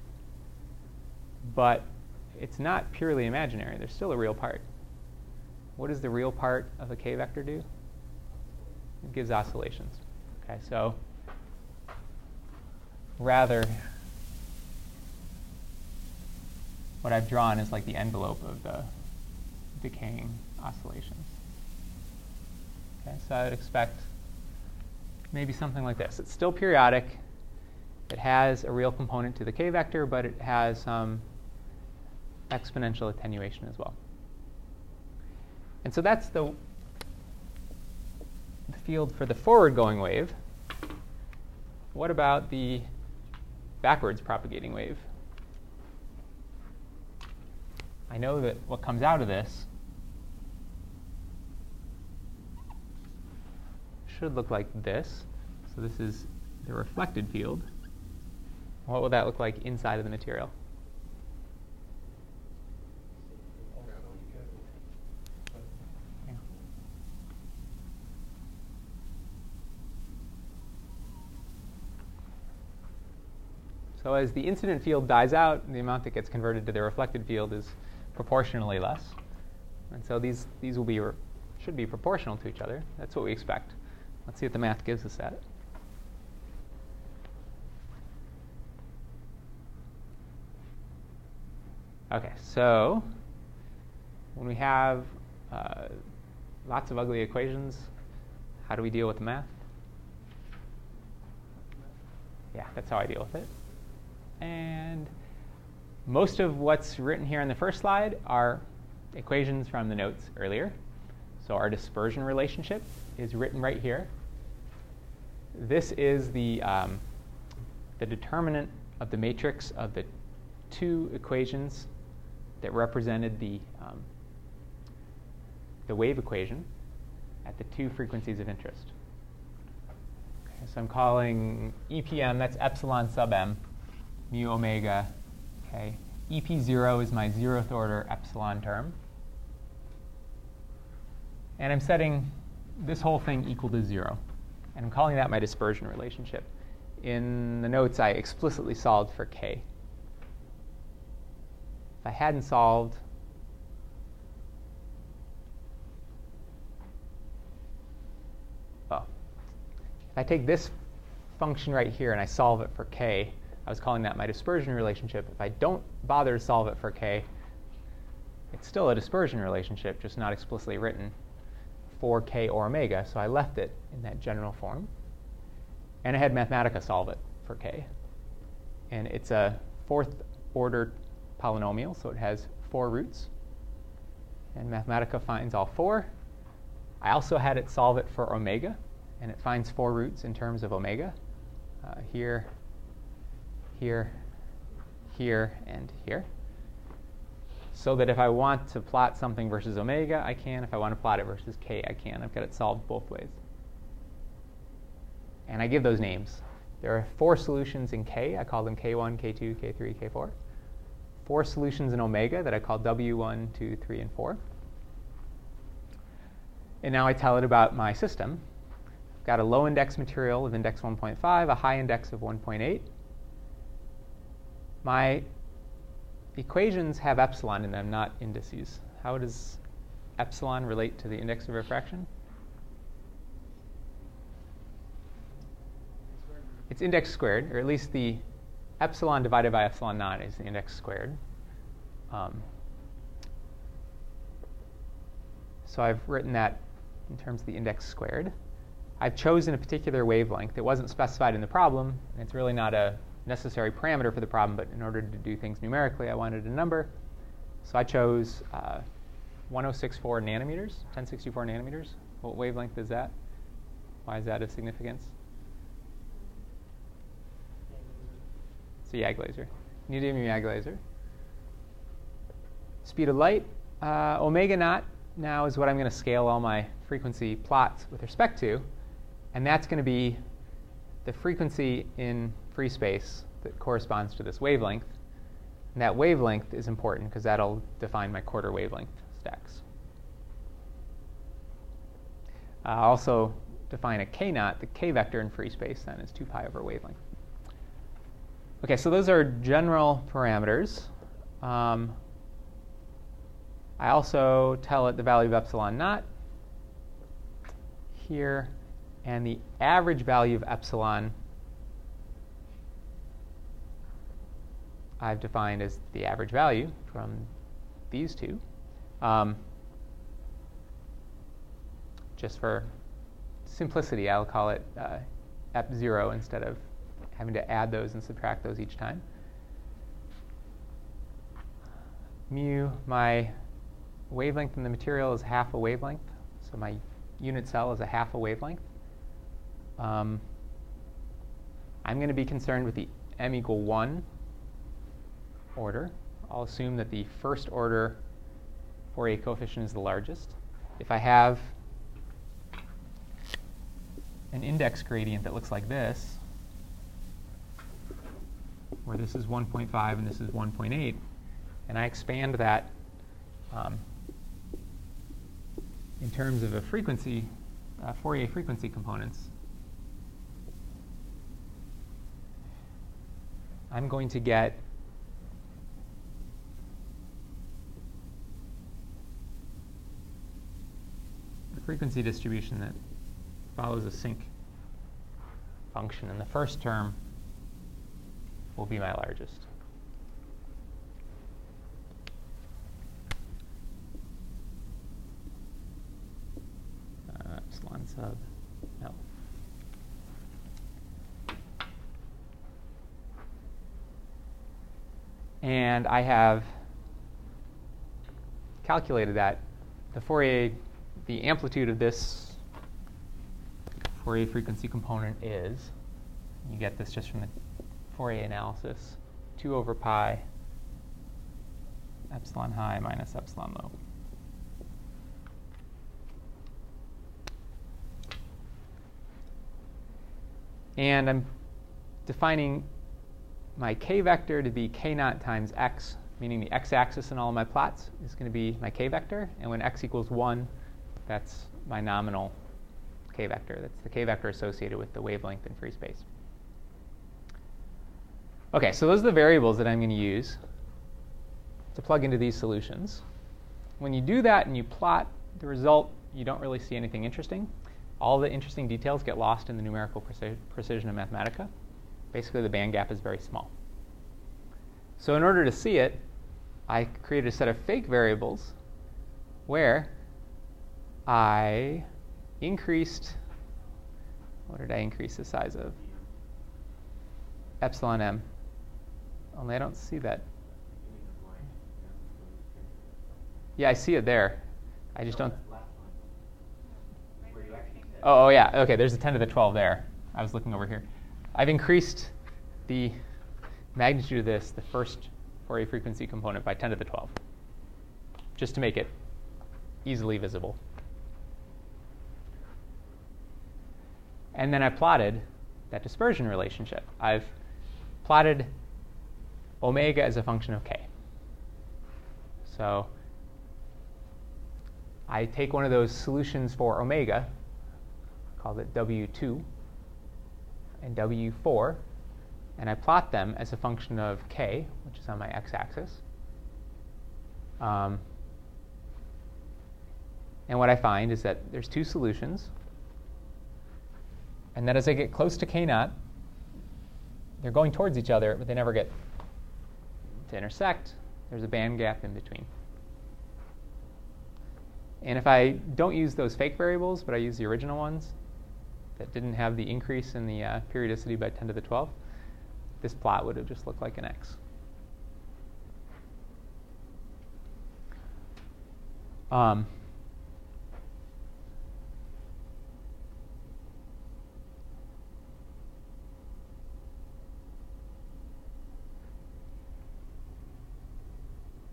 But it's not purely imaginary. There's still a real part. What does the real part of a k-vector do? It gives oscillations. Okay, so rather, what I've drawn is like the envelope of the decaying oscillations. Okay, so I would expect maybe something like this. It's still periodic. It has a real component to the k-vector, but it has some um, exponential attenuation as well. And so that's the, the field for the forward-going wave. What about the backwards propagating wave? I know that what comes out of this should look like this. So this is the reflected field. What will that look like inside of the material? So as the incident field dies out, the amount that gets converted to the reflected field is proportionally less. And so these, these will be, or should be proportional to each other. That's what we expect. Let's see what the math gives us at it. OK, so when we have uh, lots of ugly equations, how do we deal with the math? Yeah, that's how I deal with it. And most of what's written here in the first slide are equations from the notes earlier. So our dispersion relationship is written right here. This is the, um, the determinant of the matrix of the two equations that represented the, um, the wave equation at the two frequencies of interest. Okay, so I'm calling E P M, that's epsilon sub m, mu omega, okay. E P zero is my zeroth order epsilon term. And I'm setting this whole thing equal to zero. And I'm calling that my dispersion relationship. In the notes, I explicitly solved for k. If I hadn't solved, well, if I take this function right here and I solve it for k, I was calling that my dispersion relationship. If I don't bother to solve it for k, it's still a dispersion relationship, just not explicitly written for k or omega. So I left it in that general form. And I had Mathematica solve it for k. And it's a fourth order polynomial, so it has four roots. And Mathematica finds all four. I also had it solve it for omega, and it finds four roots in terms of omega. Uh, here. here, here, and here. So that if I want to plot something versus omega, I can. If I want to plot it versus k, I can. I've got it solved both ways. And I give those names. There are four solutions in k. I call them k one, k two, k three, k four. Four solutions in omega that I call w one, two, three, and four. And now I tell it about my system. I've got a low index material of index one point five, a high index of one point eight. My equations have epsilon in them, not indices. How does epsilon relate to the index of refraction? It's index squared, or at least the epsilon divided by epsilon naught is the index squared. Um, so I've written that in terms of the index squared. I've chosen a particular wavelength. It wasn't specified in the problem, and it's really not a necessary parameter for the problem, but in order to do things numerically, I wanted a number. So I chose uh, ten sixty-four nanometers, ten sixty-four nanometers. What wavelength is that? Why is that of significance? It's a YAG laser. Neodymium YAG laser. Speed of light. Uh, omega naught now is what I'm going to scale all my frequency plots with respect to. And that's going to be the frequency in free space that corresponds to this wavelength. And that wavelength is important because that'll define my quarter wavelength stacks. Uh, also define a k naught. The k vector in free space then is two pi over wavelength. OK, so those are general parameters. Um, I also tell it the value of epsilon naught here. And the average value of epsilon I've defined as the average value from these two. Um, just for simplicity, I'll call it uh, E P zero instead of having to add those and subtract those each time. Mu, my wavelength in the material is half a wavelength. So my unit cell is a half a wavelength. Um, I'm going to be concerned with the m equal one order. I'll assume that the first order Fourier coefficient is the largest. If I have an index gradient that looks like this, where this is one point five and this is one point eight, and I expand that um, in terms of a frequency, uh, Fourier frequency components, I'm going to get the frequency distribution that follows a sinc function. And the first term will be my largest. Uh, epsilon sub L. And I have calculated that the Fourier, the amplitude of this Fourier frequency component is, you get this just from the Fourier analysis, two over pi epsilon high minus epsilon low. And I'm defining my k vector to be k naught times x, meaning the x-axis in all of my plots is going to be my k vector. And when x equals one, that's my nominal k vector. That's the k vector associated with the wavelength in free space. OK, so those are the variables that I'm going to use to plug into these solutions. When you do that and you plot the result, you don't really see anything interesting. All the interesting details get lost in the numerical preci- precision of Mathematica. Basically, the band gap is very small. So in order to see it, I created a set of fake variables where I increased, what did I increase the size of? Epsilon m. Only I don't see that. Yeah, I see it there. I just don't. Oh, oh yeah, OK, there's a ten to the twelve there. I was looking over here. I've increased the magnitude of this, the first Fourier frequency component, by ten to the twelve, just to make it easily visible. And then I plotted that dispersion relationship. I've plotted omega as a function of k. So I take one of those solutions for omega, called it W two. And W four, and I plot them as a function of k, which is on my x-axis. Um, and what I find is that there's two solutions, and that as I get close to k-naught, they're going towards each other, but they never get to intersect. There's a band gap in between. And if I don't use those fake variables, but I use the original ones that didn't have the increase in the uh, periodicity by ten to the twelfth, this plot would have just looked like an X. Um,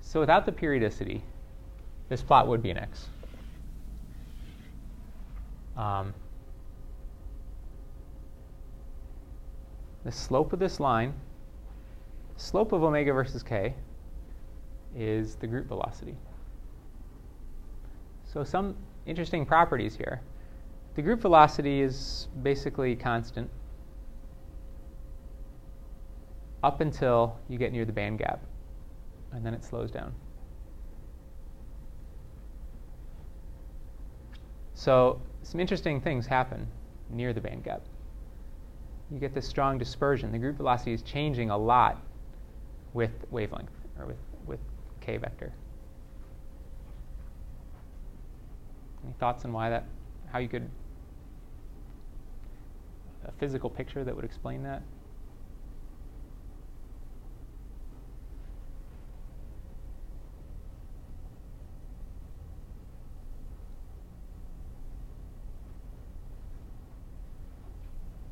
so without the periodicity, this plot would be an X. Um, the slope of this line, slope of omega versus k, is the group velocity. So some interesting properties here. The group velocity is basically constant up until you get near the band gap, and then it slows down. So some interesting things happen near the band gap. You get this strong dispersion. The group velocity is changing a lot with wavelength, or with, with k vector. Any thoughts on why that, how you could, a physical picture that would explain that?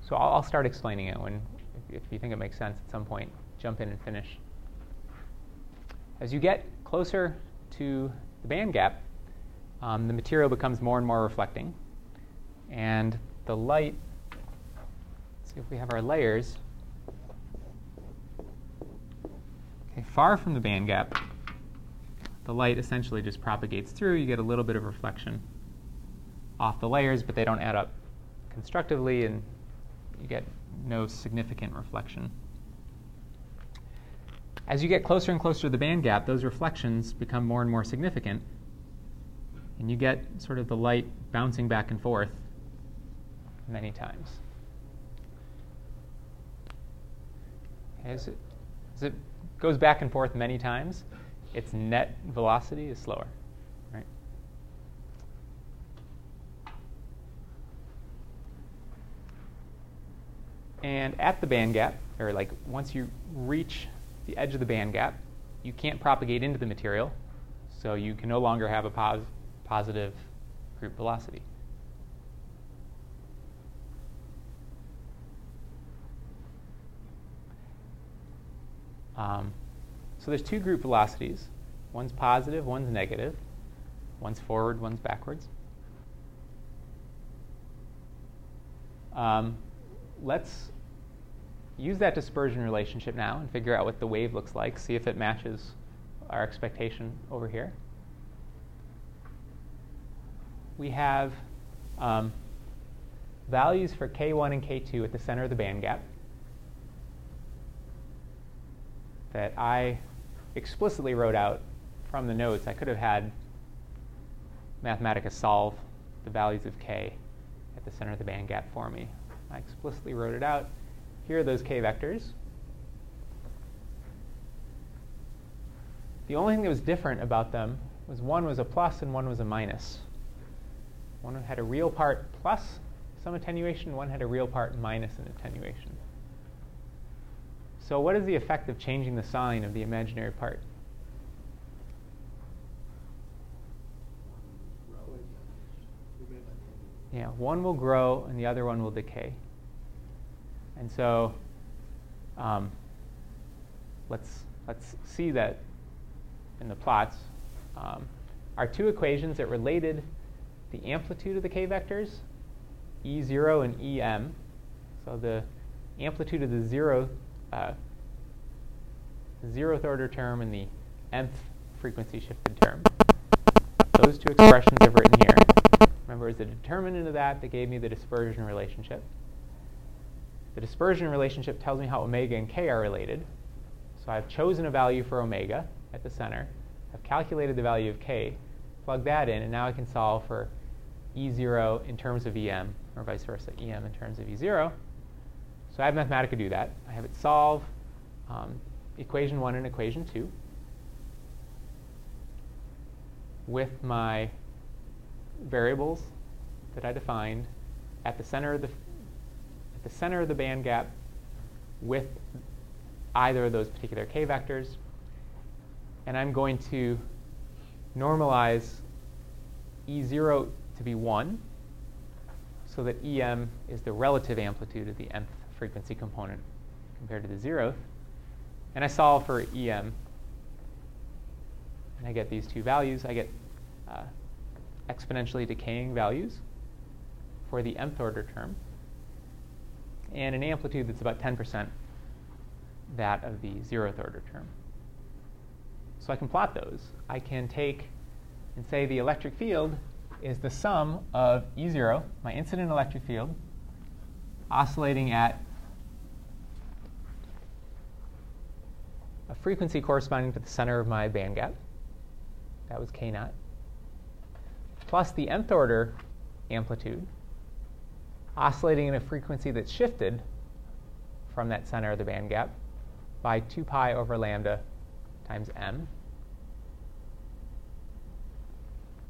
So I'll, I'll start explaining it when, if, if you think it makes sense at some point, jump in and finish. As you get closer to the band gap, Um, the material becomes more and more reflecting. And the light, let's see if we have our layers. Okay, far from the band gap, the light essentially just propagates through. You get a little bit of reflection off the layers, but they don't add up constructively, and you get no significant reflection. As you get closer and closer to the band gap, those reflections become more and more significant. And you get sort of the light bouncing back and forth many times. Okay, as it, as it goes back and forth many times, its net velocity is slower, right? And at the band gap, or like once you reach the edge of the band gap, you can't propagate into the material, so you can no longer have a positive positive group velocity. Um, so there's two group velocities. One's positive, one's negative. One's forward, one's backwards. Um, let's use that dispersion relationship now and figure out what the wave looks like, see if it matches our expectation over here. We have um, values for K one and K two at the center of the band gap that I explicitly wrote out from the notes. I could have had Mathematica solve the values of K at the center of the band gap for me. I explicitly wrote it out. Here are those K vectors. The only thing that was different about them was one was a plus and one was a minus. One had a real part plus some attenuation, one had a real part minus an attenuation. So what is the effect of changing the sign of the imaginary part? Yeah, one will grow and the other one will decay. And so um, let's, let's see that in the plots. Um, our two equations that related the amplitude of the k vectors, E zero and E m. So the amplitude of the zero, uh, zeroth order term and the nth frequency shifted term. Those two expressions I've written here. Remember, as the determinant of that, that gave me the dispersion relationship. The dispersion relationship tells me how omega and k are related. So I've chosen a value for omega at the center. I've calculated the value of k, plug that in, and now I can solve for E zero in terms of E m, or vice versa, E m in terms of E zero. So I have Mathematica do that. I have it solve um, equation one and equation two with my variables that I defined at the center of the at the center of the band gap with either of those particular k vectors, and I'm going to normalize E zero to be one so that E M is the relative amplitude of the nth frequency component compared to the zeroth. And I solve for E M, and I get these two values. I get uh, exponentially decaying values for the nth order term and an amplitude that's about ten percent that of the zeroth order term. So I can plot those. I can take and say the electric field is the sum of E zero, my incident electric field, oscillating at a frequency corresponding to the center of my band gap. That was k naught. Plus the nth order amplitude, oscillating in a frequency that's shifted from that center of the band gap by two pi over lambda times m.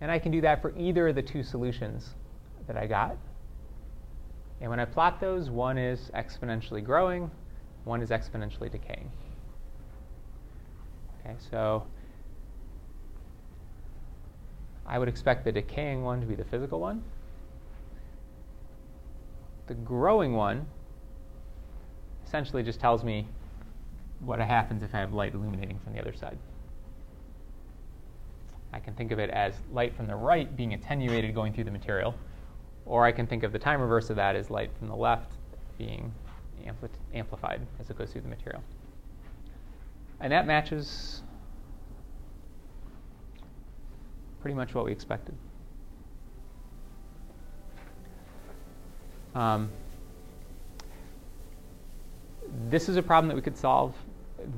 And I can do that for either of the two solutions that I got. And when I plot those, one is exponentially growing, one is exponentially decaying. Okay, so I would expect the decaying one to be the physical one. The growing one essentially just tells me what happens if I have light illuminating from the other side. I can think of it as light from the right being attenuated going through the material, or I can think of the time reverse of that as light from the left being ampli amplified as it goes through the material. And that matches pretty much what we expected. Um, this is a problem that we could solve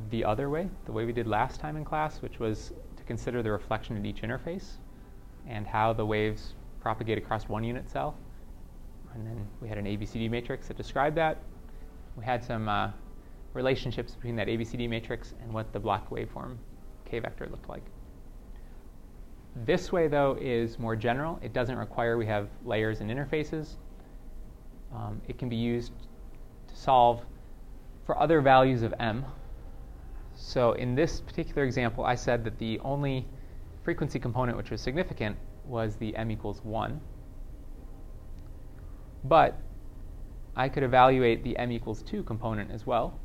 the other way, the way we did last time in class, which was to consider the reflection at each interface and how the waves propagate across one unit cell. And then we had an A B C D matrix that described that. We had some uh, relationships between that A B C D matrix and what the Bloch waveform k vector looked like. This way, though, is more general. It doesn't require we have layers and interfaces. Um, it can be used to solve for other values of m. So in this particular example, I said that the only frequency component which was significant was the m equals one. But I could evaluate the m equals two component as well,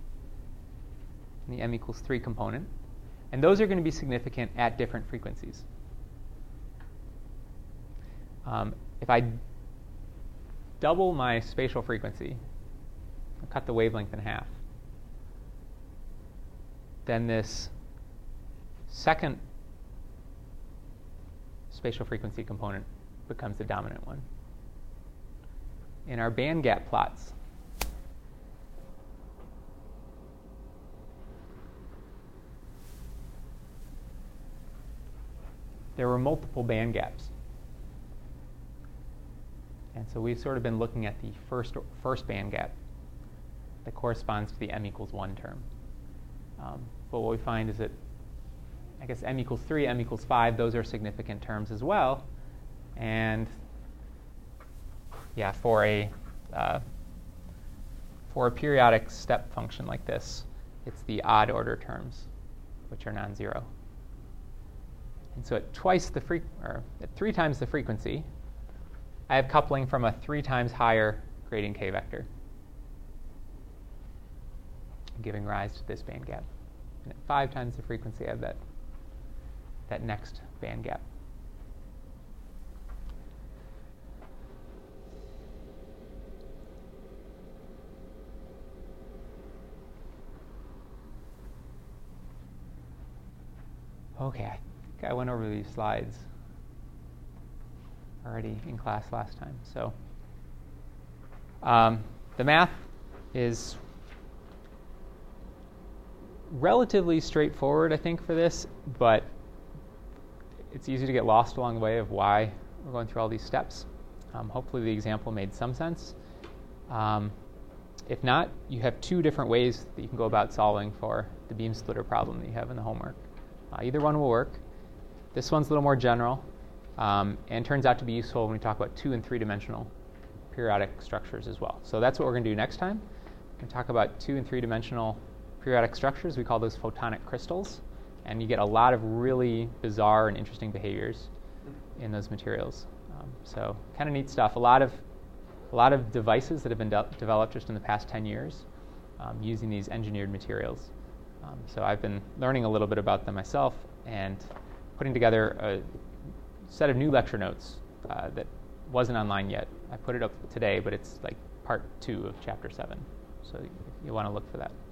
and the m equals three component. And those are going to be significant at different frequencies. Um, if I double my spatial frequency, I'll cut the wavelength in half, then this second spatial frequency component becomes the dominant one. In our band gap plots, there were multiple band gaps. And so we've sort of been looking at the first, first band gap that corresponds to the m equals one term. Um, but what we find is that, I guess, m equals three, m equals five, those are significant terms as well. And yeah, for a, uh, for a periodic step function like this, it's the odd order terms, which are non-zero. And so at, twice the fre- or at three times the frequency, I have coupling from a three times higher gradient k vector, giving rise to this band gap. And at five times the frequency, I have that, that next band gap. OK, I think I went over these slides already in class last time. So um, the math is relatively straightforward, I think, for this, but it's easy to get lost along the way of why we're going through all these steps. Um, hopefully the example made some sense. Um, if not, you have two different ways that you can go about solving for the beam splitter problem that you have in the homework. Uh, either one will work. This one's a little more general. um, and turns out to be useful when we talk about two and three dimensional periodic structures as well. So that's what we're going to do next time. We're going to talk about two and three dimensional periodic structures. We call those photonic crystals, and you get a lot of really bizarre and interesting behaviors in those materials. Um, so kind of neat stuff. A lot of a lot of devices that have been de- developed just in the past ten years um, using these engineered materials. Um, so I've been learning a little bit about them myself and putting together a set of new lecture notes uh, that wasn't online yet. I put it up today, but it's like part two of chapter seven. So you, you want to look for that.